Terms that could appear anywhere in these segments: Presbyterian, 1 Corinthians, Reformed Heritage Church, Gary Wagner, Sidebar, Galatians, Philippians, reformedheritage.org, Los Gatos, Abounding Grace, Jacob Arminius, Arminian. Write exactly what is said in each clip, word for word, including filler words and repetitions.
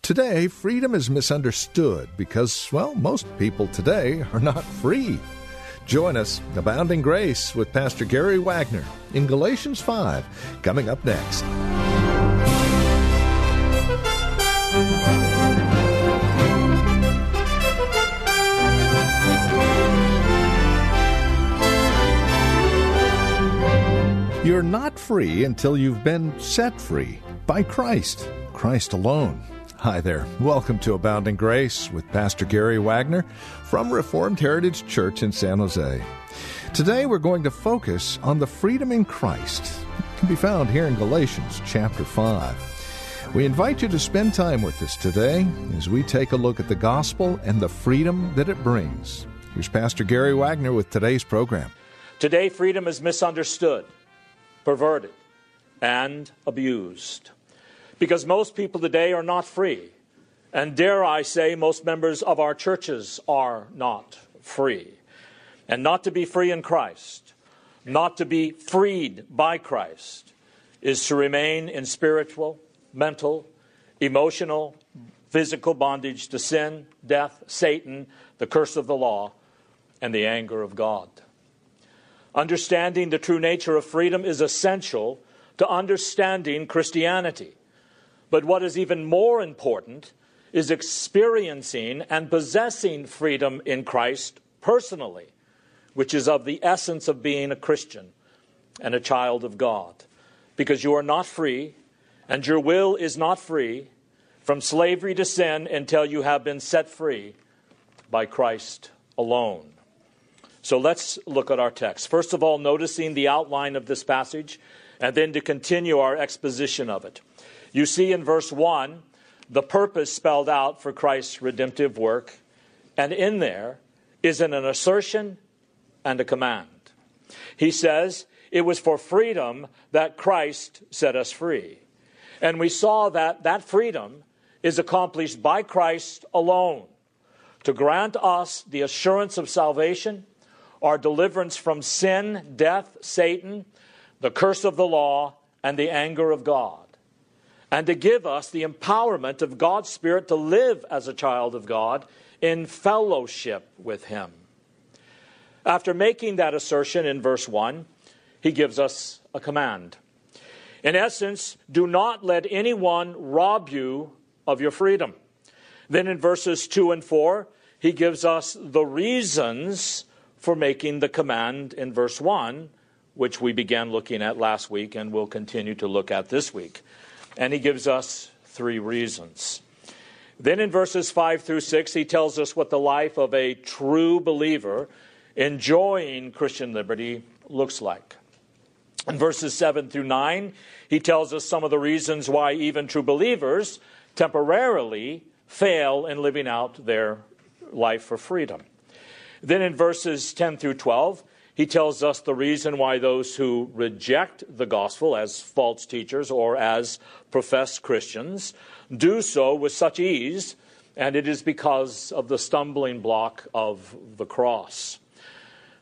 Today, freedom is misunderstood because, well, most people today are not free. Join us, Abounding Grace, with Pastor Gary Wagner in Galatians five, coming up next. You're not free until you've been set free by Christ, Christ alone. Hi there. Welcome to Abounding Grace with Pastor Gary Wagner from Reformed Heritage Church in San Jose. Today we're going to focus on the freedom in Christ. It can be found here in Galatians chapter five. We invite you to spend time with us today as we take a look at the gospel and the freedom that it brings. Here's Pastor Gary Wagner with today's program. Today, freedom is misunderstood, perverted, and abused, because most people today are not free. And dare I say, most members of our churches are not free. And not to be free in Christ, not to be freed by Christ, is to remain in spiritual, mental, emotional, physical bondage to sin, death, Satan, the curse of the law, and the anger of God. Understanding the true nature of freedom is essential to understanding Christianity. But what is even more important is experiencing and possessing freedom in Christ personally, which is of the essence of being a Christian and a child of God. Because you are not free, and your will is not free from slavery to sin until you have been set free by Christ alone. So let's look at our text. First of all, noticing the outline of this passage, and then to continue our exposition of it. You see in verse one, the purpose spelled out for Christ's redemptive work, and in there is an assertion and a command. He says, it was for freedom that Christ set us free. And we saw that that freedom is accomplished by Christ alone, to grant us the assurance of salvation, our deliverance from sin, death, Satan, the curse of the law, and the anger of God, and to give us the empowerment of God's Spirit to live as a child of God in fellowship with Him. After making that assertion in verse one, he gives us a command. In essence, do not let anyone rob you of your freedom. Then in verses two and four, he gives us the reasons for making the command in verse one, which we began looking at last week and will continue to look at this week. And he gives us three reasons. Then in verses five through six, he tells us what the life of a true believer enjoying Christian liberty looks like. In verses seven through nine, he tells us some of the reasons why even true believers temporarily fail in living out their life for freedom. Then in verses ten through twelve, he tells us the reason why those who reject the gospel as false teachers or as professed Christians do so with such ease, and it is because of the stumbling block of the cross.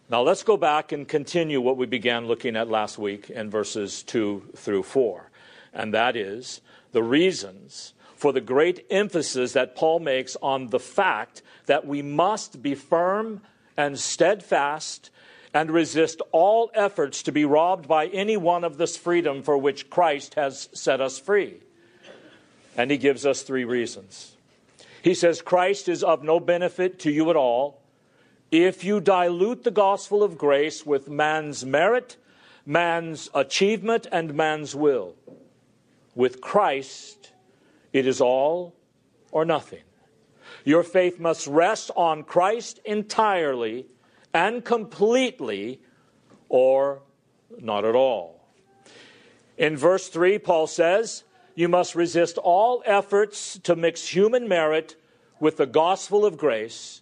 Now let's go back and continue what we began looking at last week in verses two through four, and that is the reasons for the great emphasis that Paul makes on the fact that we must be firm and steadfast and resist all efforts to be robbed by any one of this freedom for which Christ has set us free. And he gives us three reasons. He says, Christ is of no benefit to you at all if you dilute the gospel of grace with man's merit, man's achievement, and man's will. With Christ, it is all or nothing. Your faith must rest on Christ entirely and completely, or not at all. In verse three, Paul says, you must resist all efforts to mix human merit with the gospel of grace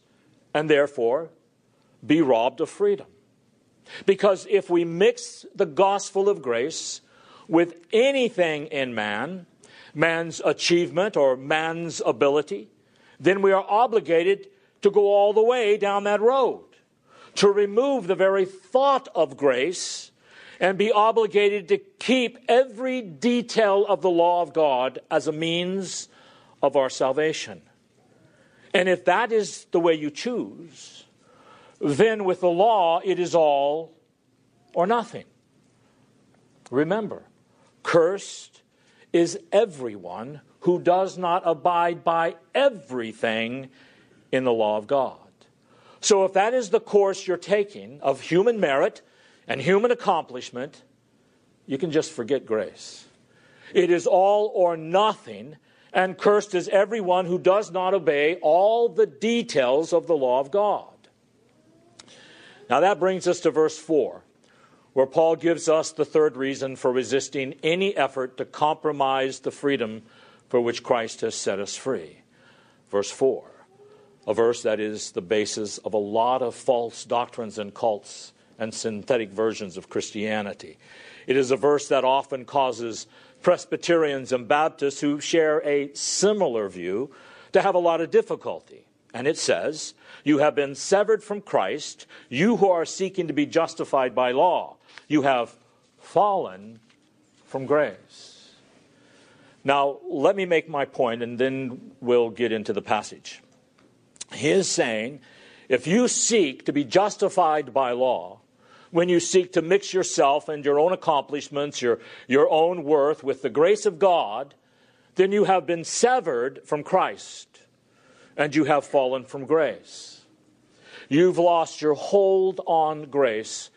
and therefore be robbed of freedom. Because if we mix the gospel of grace with anything in man, man's achievement or man's ability, then we are obligated to go all the way down that road, to remove the very thought of grace and be obligated to keep every detail of the law of God as a means of our salvation. And if that is the way you choose, then with the law it is all or nothing. Remember, cursed is everyone who does not abide by everything in the law of God. So if that is the course you're taking of human merit and human accomplishment, you can just forget grace. It is all or nothing, and cursed is everyone who does not obey all the details of the law of God. Now that brings us to verse four, where Paul gives us the third reason for resisting any effort to compromise the freedom for which Christ has set us free. Verse four, a verse that is the basis of a lot of false doctrines and cults and synthetic versions of Christianity. It is a verse that often causes Presbyterians and Baptists who share a similar view to have a lot of difficulty. And it says, "You have been severed from Christ, you who are seeking to be justified by law. You have fallen from grace." Now, let me make my point, and then we'll get into the passage. He is saying, if you seek to be justified by law, when you seek to mix yourself and your own accomplishments, your, your own worth with the grace of God, then you have been severed from Christ. And you have fallen from grace. You've lost your hold on grace,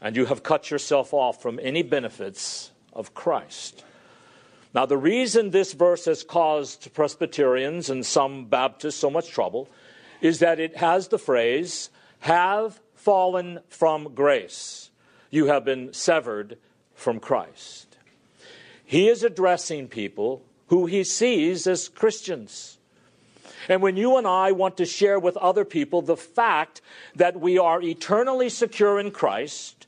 and you have cut yourself off from any benefits of Christ. Now, the reason this verse has caused Presbyterians and some Baptists so much trouble is that it has the phrase, "have fallen from grace." You have been severed from Christ. He is addressing people who he sees as Christians. And when you and I want to share with other people the fact that we are eternally secure in Christ,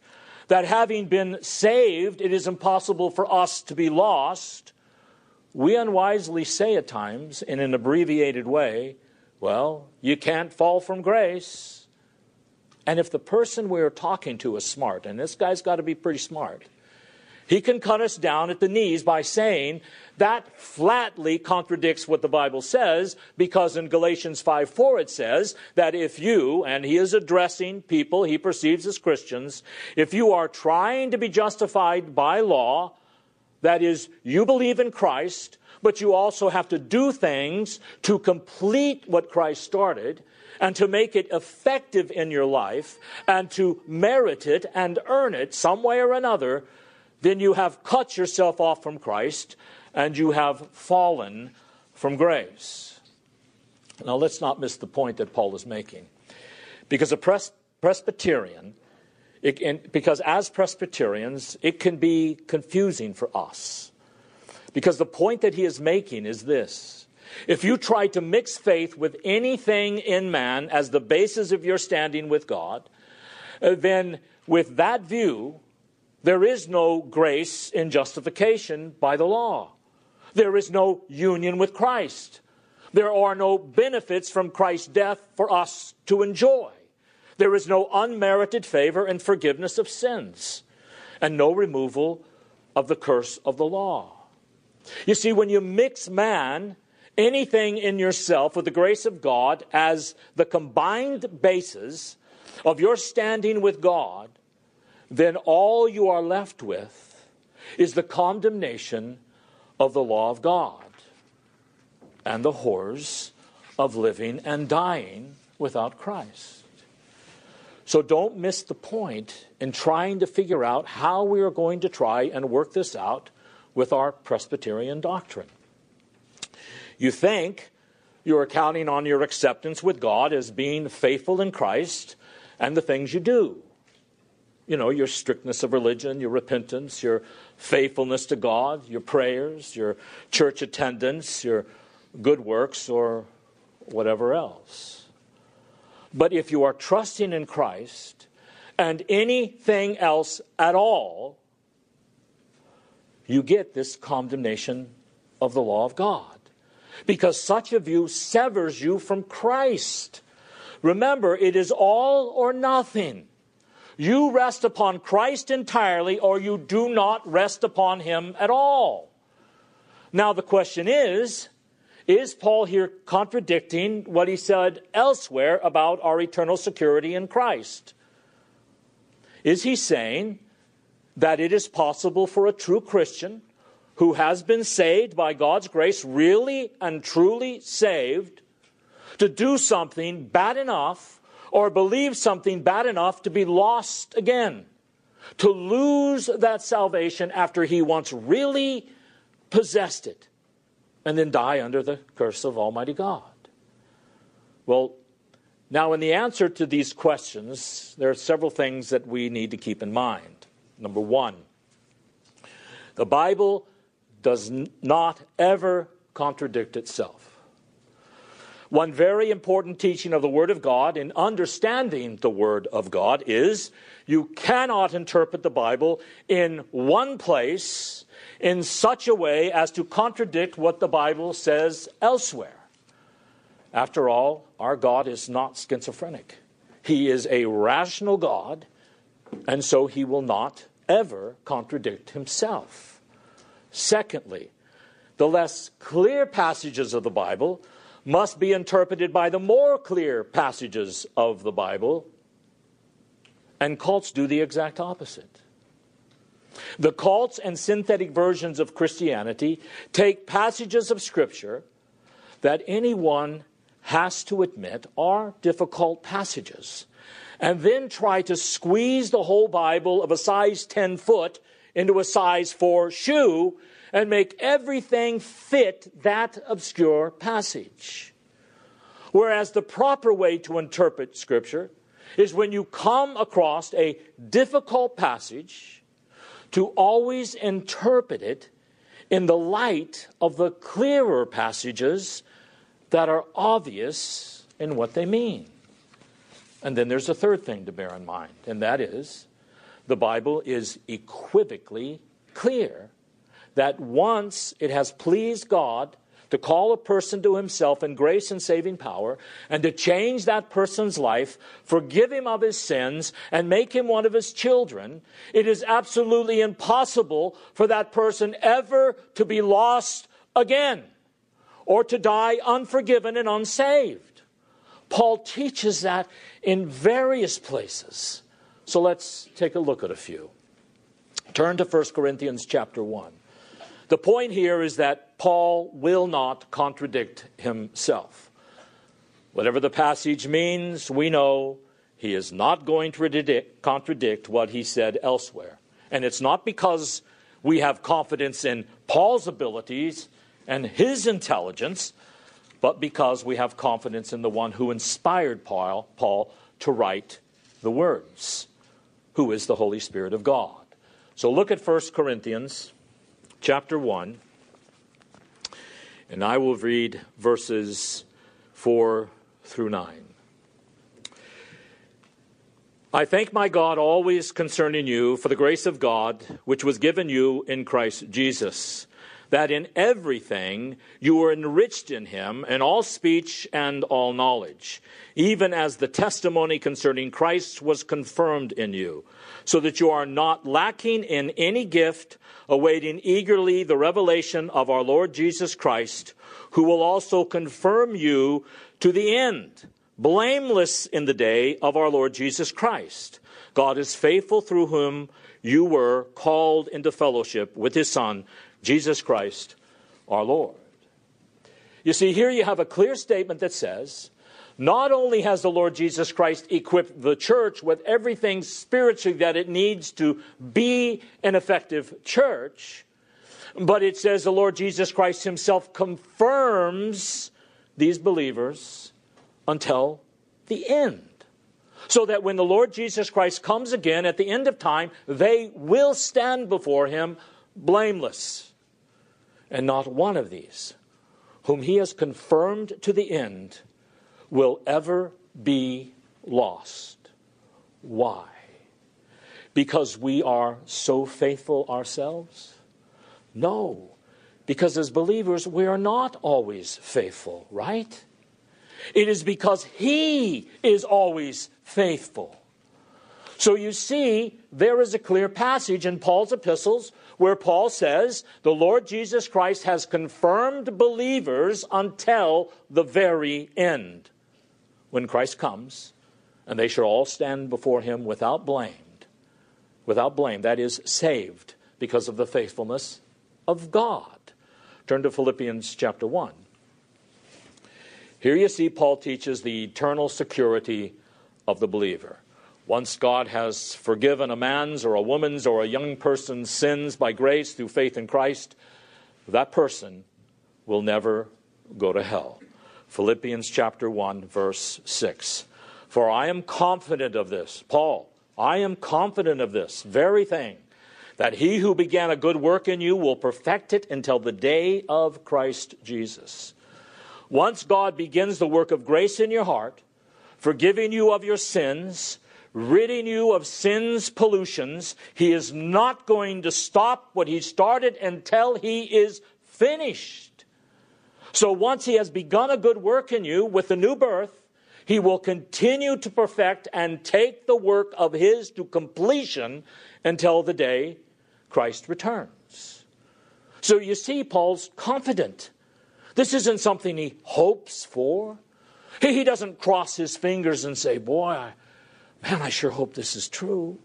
that having been saved, it is impossible for us to be lost, we unwisely say at times in an abbreviated way, well, you can't fall from grace. And if the person we're talking to is smart, and this guy's got to be pretty smart, he can cut us down at the knees by saying that flatly contradicts what the Bible says, because in Galatians five four it says that if you, and he is addressing people he perceives as Christians, if you are trying to be justified by law, that is, you believe in Christ, but you also have to do things to complete what Christ started and to make it effective in your life and to merit it and earn it some way or another, then you have cut yourself off from Christ and you have fallen from grace. Now, let's not miss the point that Paul is making. Because a pres- Presbyterian, it, and because as Presbyterians, it can be confusing for us. Because the point that he is making is this. If you try to mix faith with anything in man as the basis of your standing with God, then with that view, there is no grace in justification by the law. There is no union with Christ. There are no benefits from Christ's death for us to enjoy. There is no unmerited favor and forgiveness of sins, and no removal of the curse of the law. You see, when you mix man, anything in yourself, with the grace of God as the combined basis of your standing with God, then all you are left with is the condemnation of the law of God and the horrors of living and dying without Christ. So don't miss the point in trying to figure out how we are going to try and work this out with our Presbyterian doctrine. You think you're counting on your acceptance with God as being faithful in Christ and the things you do. you know, your strictness of religion, your repentance, your faithfulness to God, your prayers, your church attendance, your good works, or whatever else. But if you are trusting in Christ and anything else at all, you get this condemnation of the law of God, because such a view severs you from Christ. Remember, it is all or nothing. You rest upon Christ entirely, or you do not rest upon him at all. Now the question is, is Paul here contradicting what he said elsewhere about our eternal security in Christ? Is he saying that it is possible for a true Christian who has been saved by God's grace, really and truly saved, to do something bad enough or believe something bad enough to be lost again, to lose that salvation after he once really possessed it, and then die under the curse of Almighty God? Well, now in the answer to these questions, there are several things that we need to keep in mind. Number one, the Bible does not ever contradict itself. One very important teaching of the Word of God in understanding the Word of God is you cannot interpret the Bible in one place in such a way as to contradict what the Bible says elsewhere. After all, our God is not schizophrenic. He is a rational God, and so he will not ever contradict himself. Secondly, the less clear passages of the Bible must be interpreted by the more clear passages of the Bible, and cults do the exact opposite. The cults and synthetic versions of Christianity take passages of Scripture that anyone has to admit are difficult passages, and then try to squeeze the whole Bible of a size ten foot into a size four shoe and make everything fit that obscure passage. Whereas the proper way to interpret Scripture is when you come across a difficult passage to always interpret it in the light of the clearer passages that are obvious in what they mean. And then there's a third thing to bear in mind, and that is, the Bible is equivocally clear that once it has pleased God to call a person to himself in grace and saving power and to change that person's life, forgive him of his sins, and make him one of his children, it is absolutely impossible for that person ever to be lost again or to die unforgiven and unsaved. Paul teaches that in various places. So let's take a look at a few. Turn to First Corinthians chapter one. The point here is that Paul will not contradict himself. Whatever the passage means, we know he is not going to contradict what he said elsewhere. And it's not because we have confidence in Paul's abilities and his intelligence, but because we have confidence in the one who inspired Paul, Paul to write the words, who is the Holy Spirit of God. So look at First Corinthians chapter one, and I will read verses four through nine. I thank my God always concerning you for the grace of God, which was given you in Christ Jesus, that in everything you were enriched in him, in all speech and all knowledge, even as the testimony concerning Christ was confirmed in you, so that you are not lacking in any gift, awaiting eagerly the revelation of our Lord Jesus Christ, who will also confirm you to the end, blameless in the day of our Lord Jesus Christ. God is faithful, through whom you were called into fellowship with his Son, Jesus Christ, our Lord. You see, here you have a clear statement that says, not only has the Lord Jesus Christ equipped the church with everything spiritually that it needs to be an effective church, but it says the Lord Jesus Christ himself confirms these believers until the end. so that when the Lord Jesus Christ comes again at the end of time, they will stand before him blameless. And not one of these, whom he has confirmed to the end, will ever be lost. Why? Because we are so faithful ourselves? No, because as believers, we are not always faithful, right? It is because he is always faithful. So you see, there is a clear passage in Paul's epistles where Paul says, the Lord Jesus Christ has confirmed believers until the very end, when Christ comes, and they shall all stand before him without blame. Without blame, that is, saved because of the faithfulness of God. Turn to Philippians chapter one. Here you see Paul teaches the eternal security of the believer. Once God has forgiven a man's or a woman's or a young person's sins by grace through faith in Christ, that person will never go to hell. Philippians chapter one, verse six. For I am confident of this, Paul, I am confident of this very thing, that he who began a good work in you will perfect it until the day of Christ Jesus. Once God begins the work of grace in your heart, forgiving you of your sins, ridding you of sin's pollutions, he is not going to stop what he started until he is finished. So once he has begun a good work in you with the new birth, he will continue to perfect and take the work of his to completion until the day Christ returns. So you see, Paul's confident. This isn't something he hopes for. He, he doesn't cross his fingers and say, boy, I, man, I sure hope this is true.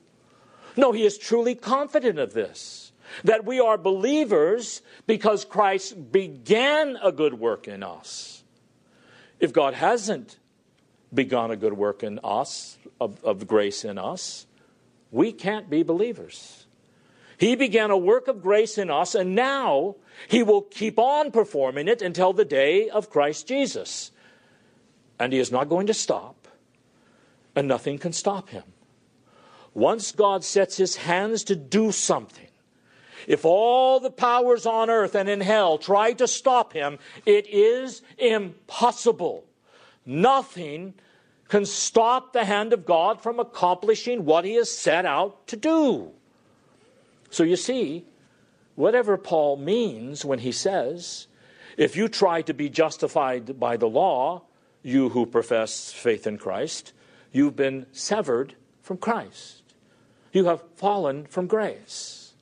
No, he is truly confident of this, that we are believers because Christ began a good work in us. If God hasn't begun a good work in us, of, of grace in us, we can't be believers. He began a work of grace in us, and now he will keep on performing it until the day of Christ Jesus. And he is not going to stop, and nothing can stop him. Once God sets his hands to do something, if all the powers on earth and in hell try to stop him, it is impossible. Nothing can stop the hand of God from accomplishing what he has set out to do. So you see, whatever Paul means when he says, if you try to be justified by the law, you who profess faith in Christ, you've been severed from Christ. You have fallen from grace.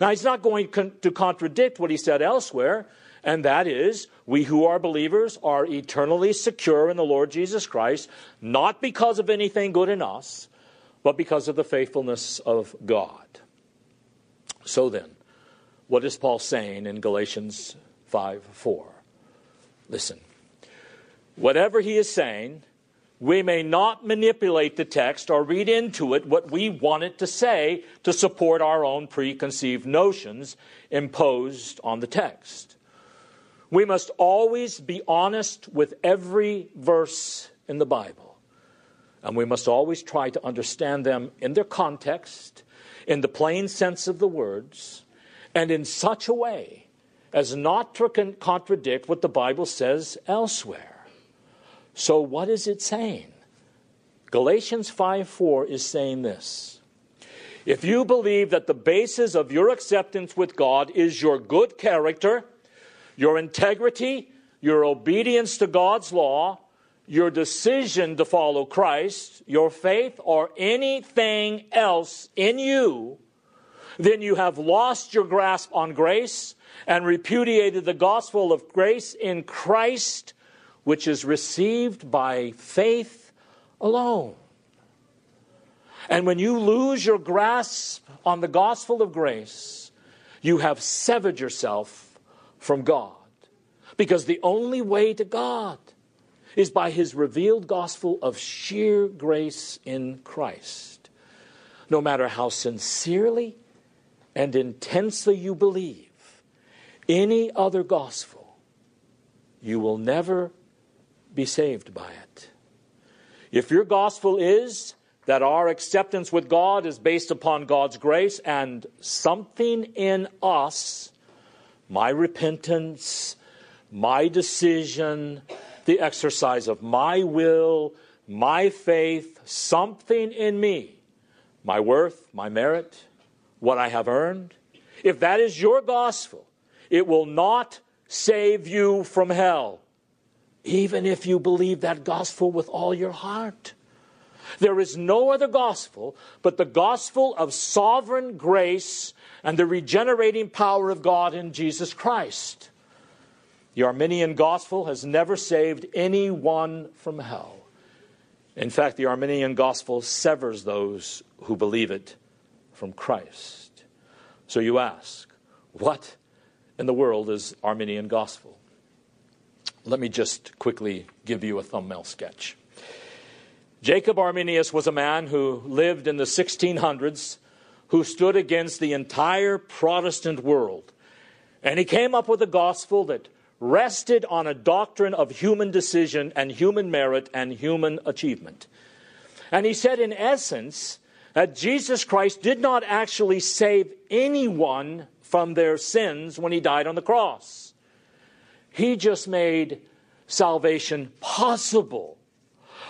Now, he's not going to contradict what he said elsewhere, and that is, we who are believers are eternally secure in the Lord Jesus Christ, not because of anything good in us, but because of the faithfulness of God. So then, what is Paul saying in Galatians five four? Listen, whatever he is saying, we may not manipulate the text or read into it what we want it to say to support our own preconceived notions imposed on the text. We must always be honest with every verse in the Bible. And we must always try to understand them in their context, in the plain sense of the words, and in such a way as not to con- contradict what the Bible says elsewhere. So what is it saying? Galatians five four is saying this. If you believe that the basis of your acceptance with God is your good character, your integrity, your obedience to God's law, your decision to follow Christ, your faith, or anything else in you, then you have lost your grasp on grace and repudiated the gospel of grace in Christ, which is received by faith alone. And when you lose your grasp on the gospel of grace, you have severed yourself from God, because the only way to God is by his revealed gospel of sheer grace in Christ. No matter how sincerely and intensely you believe any other gospel, you will never be saved by it. If your gospel is that our acceptance with God is based upon God's grace and something in us, my repentance, my decision, the exercise of my will, my faith, something in me, my worth, my merit, what I have earned, if that is your gospel, it will not save you from hell, even if you believe that gospel with all your heart. There is no other gospel but the gospel of sovereign grace and the regenerating power of God in Jesus Christ. The Arminian gospel has never saved anyone from hell. In fact, the Arminian gospel severs those who believe it from Christ. So you ask, what in the world is Arminian gospel? Let me just quickly give you a thumbnail sketch. Jacob Arminius was a man who lived in the sixteen hundreds, who stood against the entire Protestant world. And he came up with a gospel that rested on a doctrine of human decision and human merit and human achievement. And he said, in essence, that Jesus Christ did not actually save anyone from their sins when he died on the cross. He just made salvation possible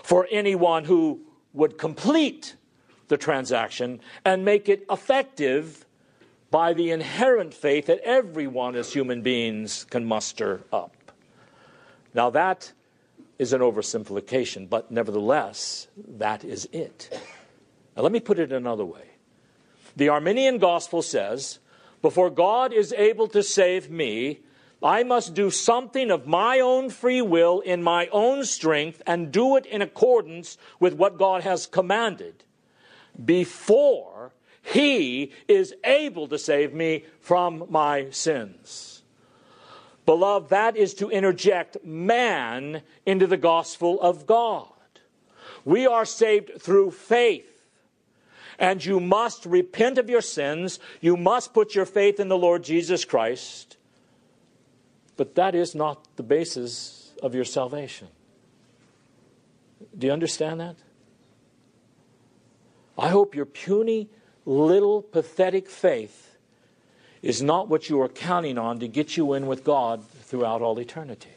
for anyone who would complete the transaction and make it effective by the inherent faith that everyone as human beings can muster up. Now that is an oversimplification, but nevertheless, that is it. Now let me put it another way. The Arminian gospel says, before God is able to save me, I must do something of my own free will in my own strength and do it in accordance with what God has commanded before he is able to save me from my sins. Beloved, that is to interject man into the gospel of God. We are saved through faith. And you must repent of your sins. You must put your faith in the Lord Jesus Christ. But that is not the basis of your salvation. Do you understand that? I hope your puny, little, pathetic faith is not what you are counting on to get you in with God throughout all eternity.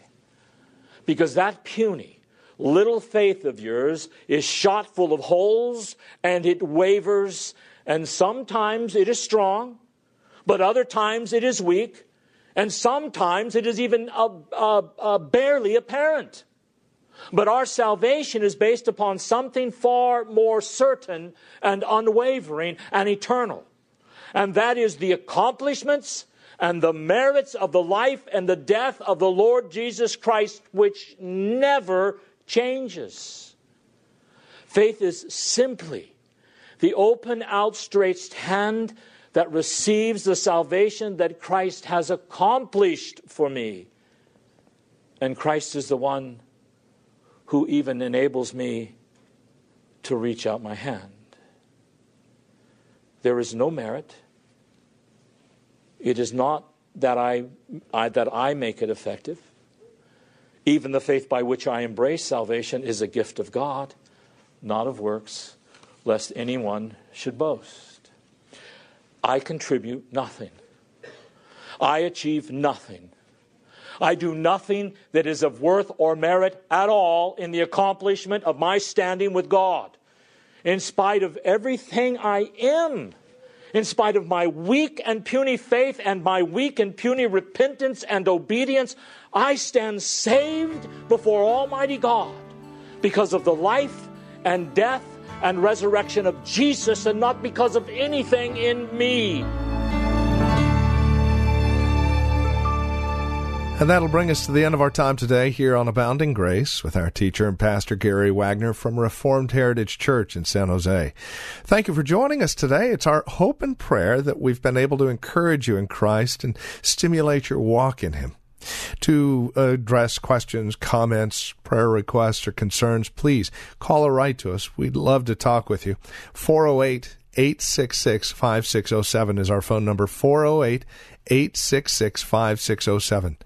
Because that puny, little faith of yours is shot full of holes, and it wavers, and sometimes it is strong, but other times it is weak. And sometimes it is even uh, uh, uh, barely apparent. But our salvation is based upon something far more certain and unwavering and eternal. And that is the accomplishments and the merits of the life and the death of the Lord Jesus Christ, which never changes. Faith is simply the open, outstretched hand that receives the salvation that Christ has accomplished for me. And Christ is the one who even enables me to reach out my hand. There is no merit. It is not that I, I that I make it effective. Even the faith by which I embrace salvation is a gift of God, not of works, lest anyone should boast. I contribute nothing. I achieve nothing. I do nothing that is of worth or merit at all in the accomplishment of my standing with God. In spite of everything I am, in spite of my weak and puny faith and my weak and puny repentance and obedience, I stand saved before Almighty God because of the life and death and resurrection of Jesus, and not because of anything in me. And that'll bring us to the end of our time today here on Abounding Grace with our teacher and pastor Gary Wagner from Reformed Heritage Church in San Jose. Thank you for joining us today. It's our hope and prayer that we've been able to encourage you in Christ and stimulate your walk in him. To address questions, comments, prayer requests, or concerns, please call or write to us. We'd love to talk with you. four oh eight, eight six six, five six oh seven is our phone number, four oh eight, eight six six, five six oh seven.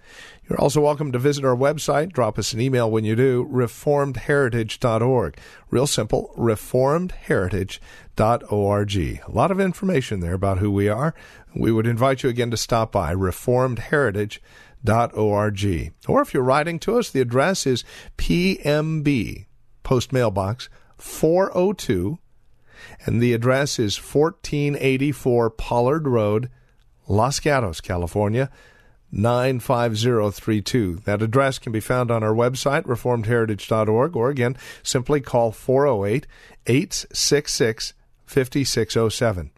You're also welcome to visit our website. Drop us an email when you do, reformed heritage dot org. Real simple, reformed heritage dot org. A lot of information there about who we are. We would invite you again to stop by, reformed heritage dot org. Or if you're writing to us, the address is P M B, Post Mailbox four oh two, and the address is fourteen eighty-four Pollard Road, Los Gatos, California, nine five zero three two. That address can be found on our website, reformed heritage dot org, or again, simply call four oh eight, eight six six, five six oh seven.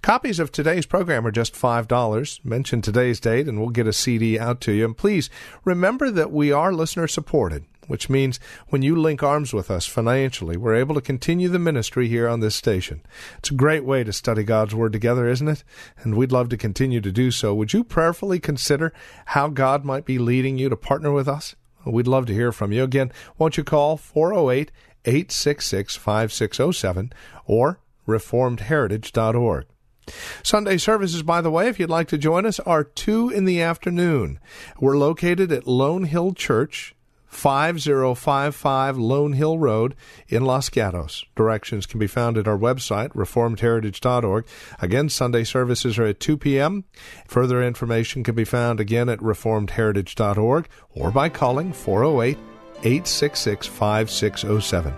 Copies of today's program are just five dollars. Mention today's date and we'll get a C D out to you. And please remember that we are listener-supported, which means when you link arms with us financially, we're able to continue the ministry here on this station. It's a great way to study God's Word together, isn't it? And we'd love to continue to do so. Would you prayerfully consider how God might be leading you to partner with us? We'd love to hear from you. Again, won't you call four oh eight, eight six six, five six oh seven or reformed heritage dot org. Sunday services, by the way, if you'd like to join us, are two in the afternoon. We're located at Lone Hill Church, five oh five five Lone Hill Road in Los Gatos. Directions can be found at our website, reformed heritage dot org. Again, Sunday services are at two p.m. Further information can be found again at reformed heritage dot org or by calling four oh eight, eight six six, five six oh seven.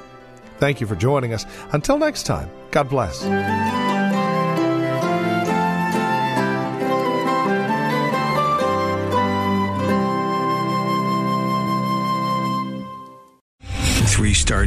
Thank you for joining us. Until next time, God bless. Three-star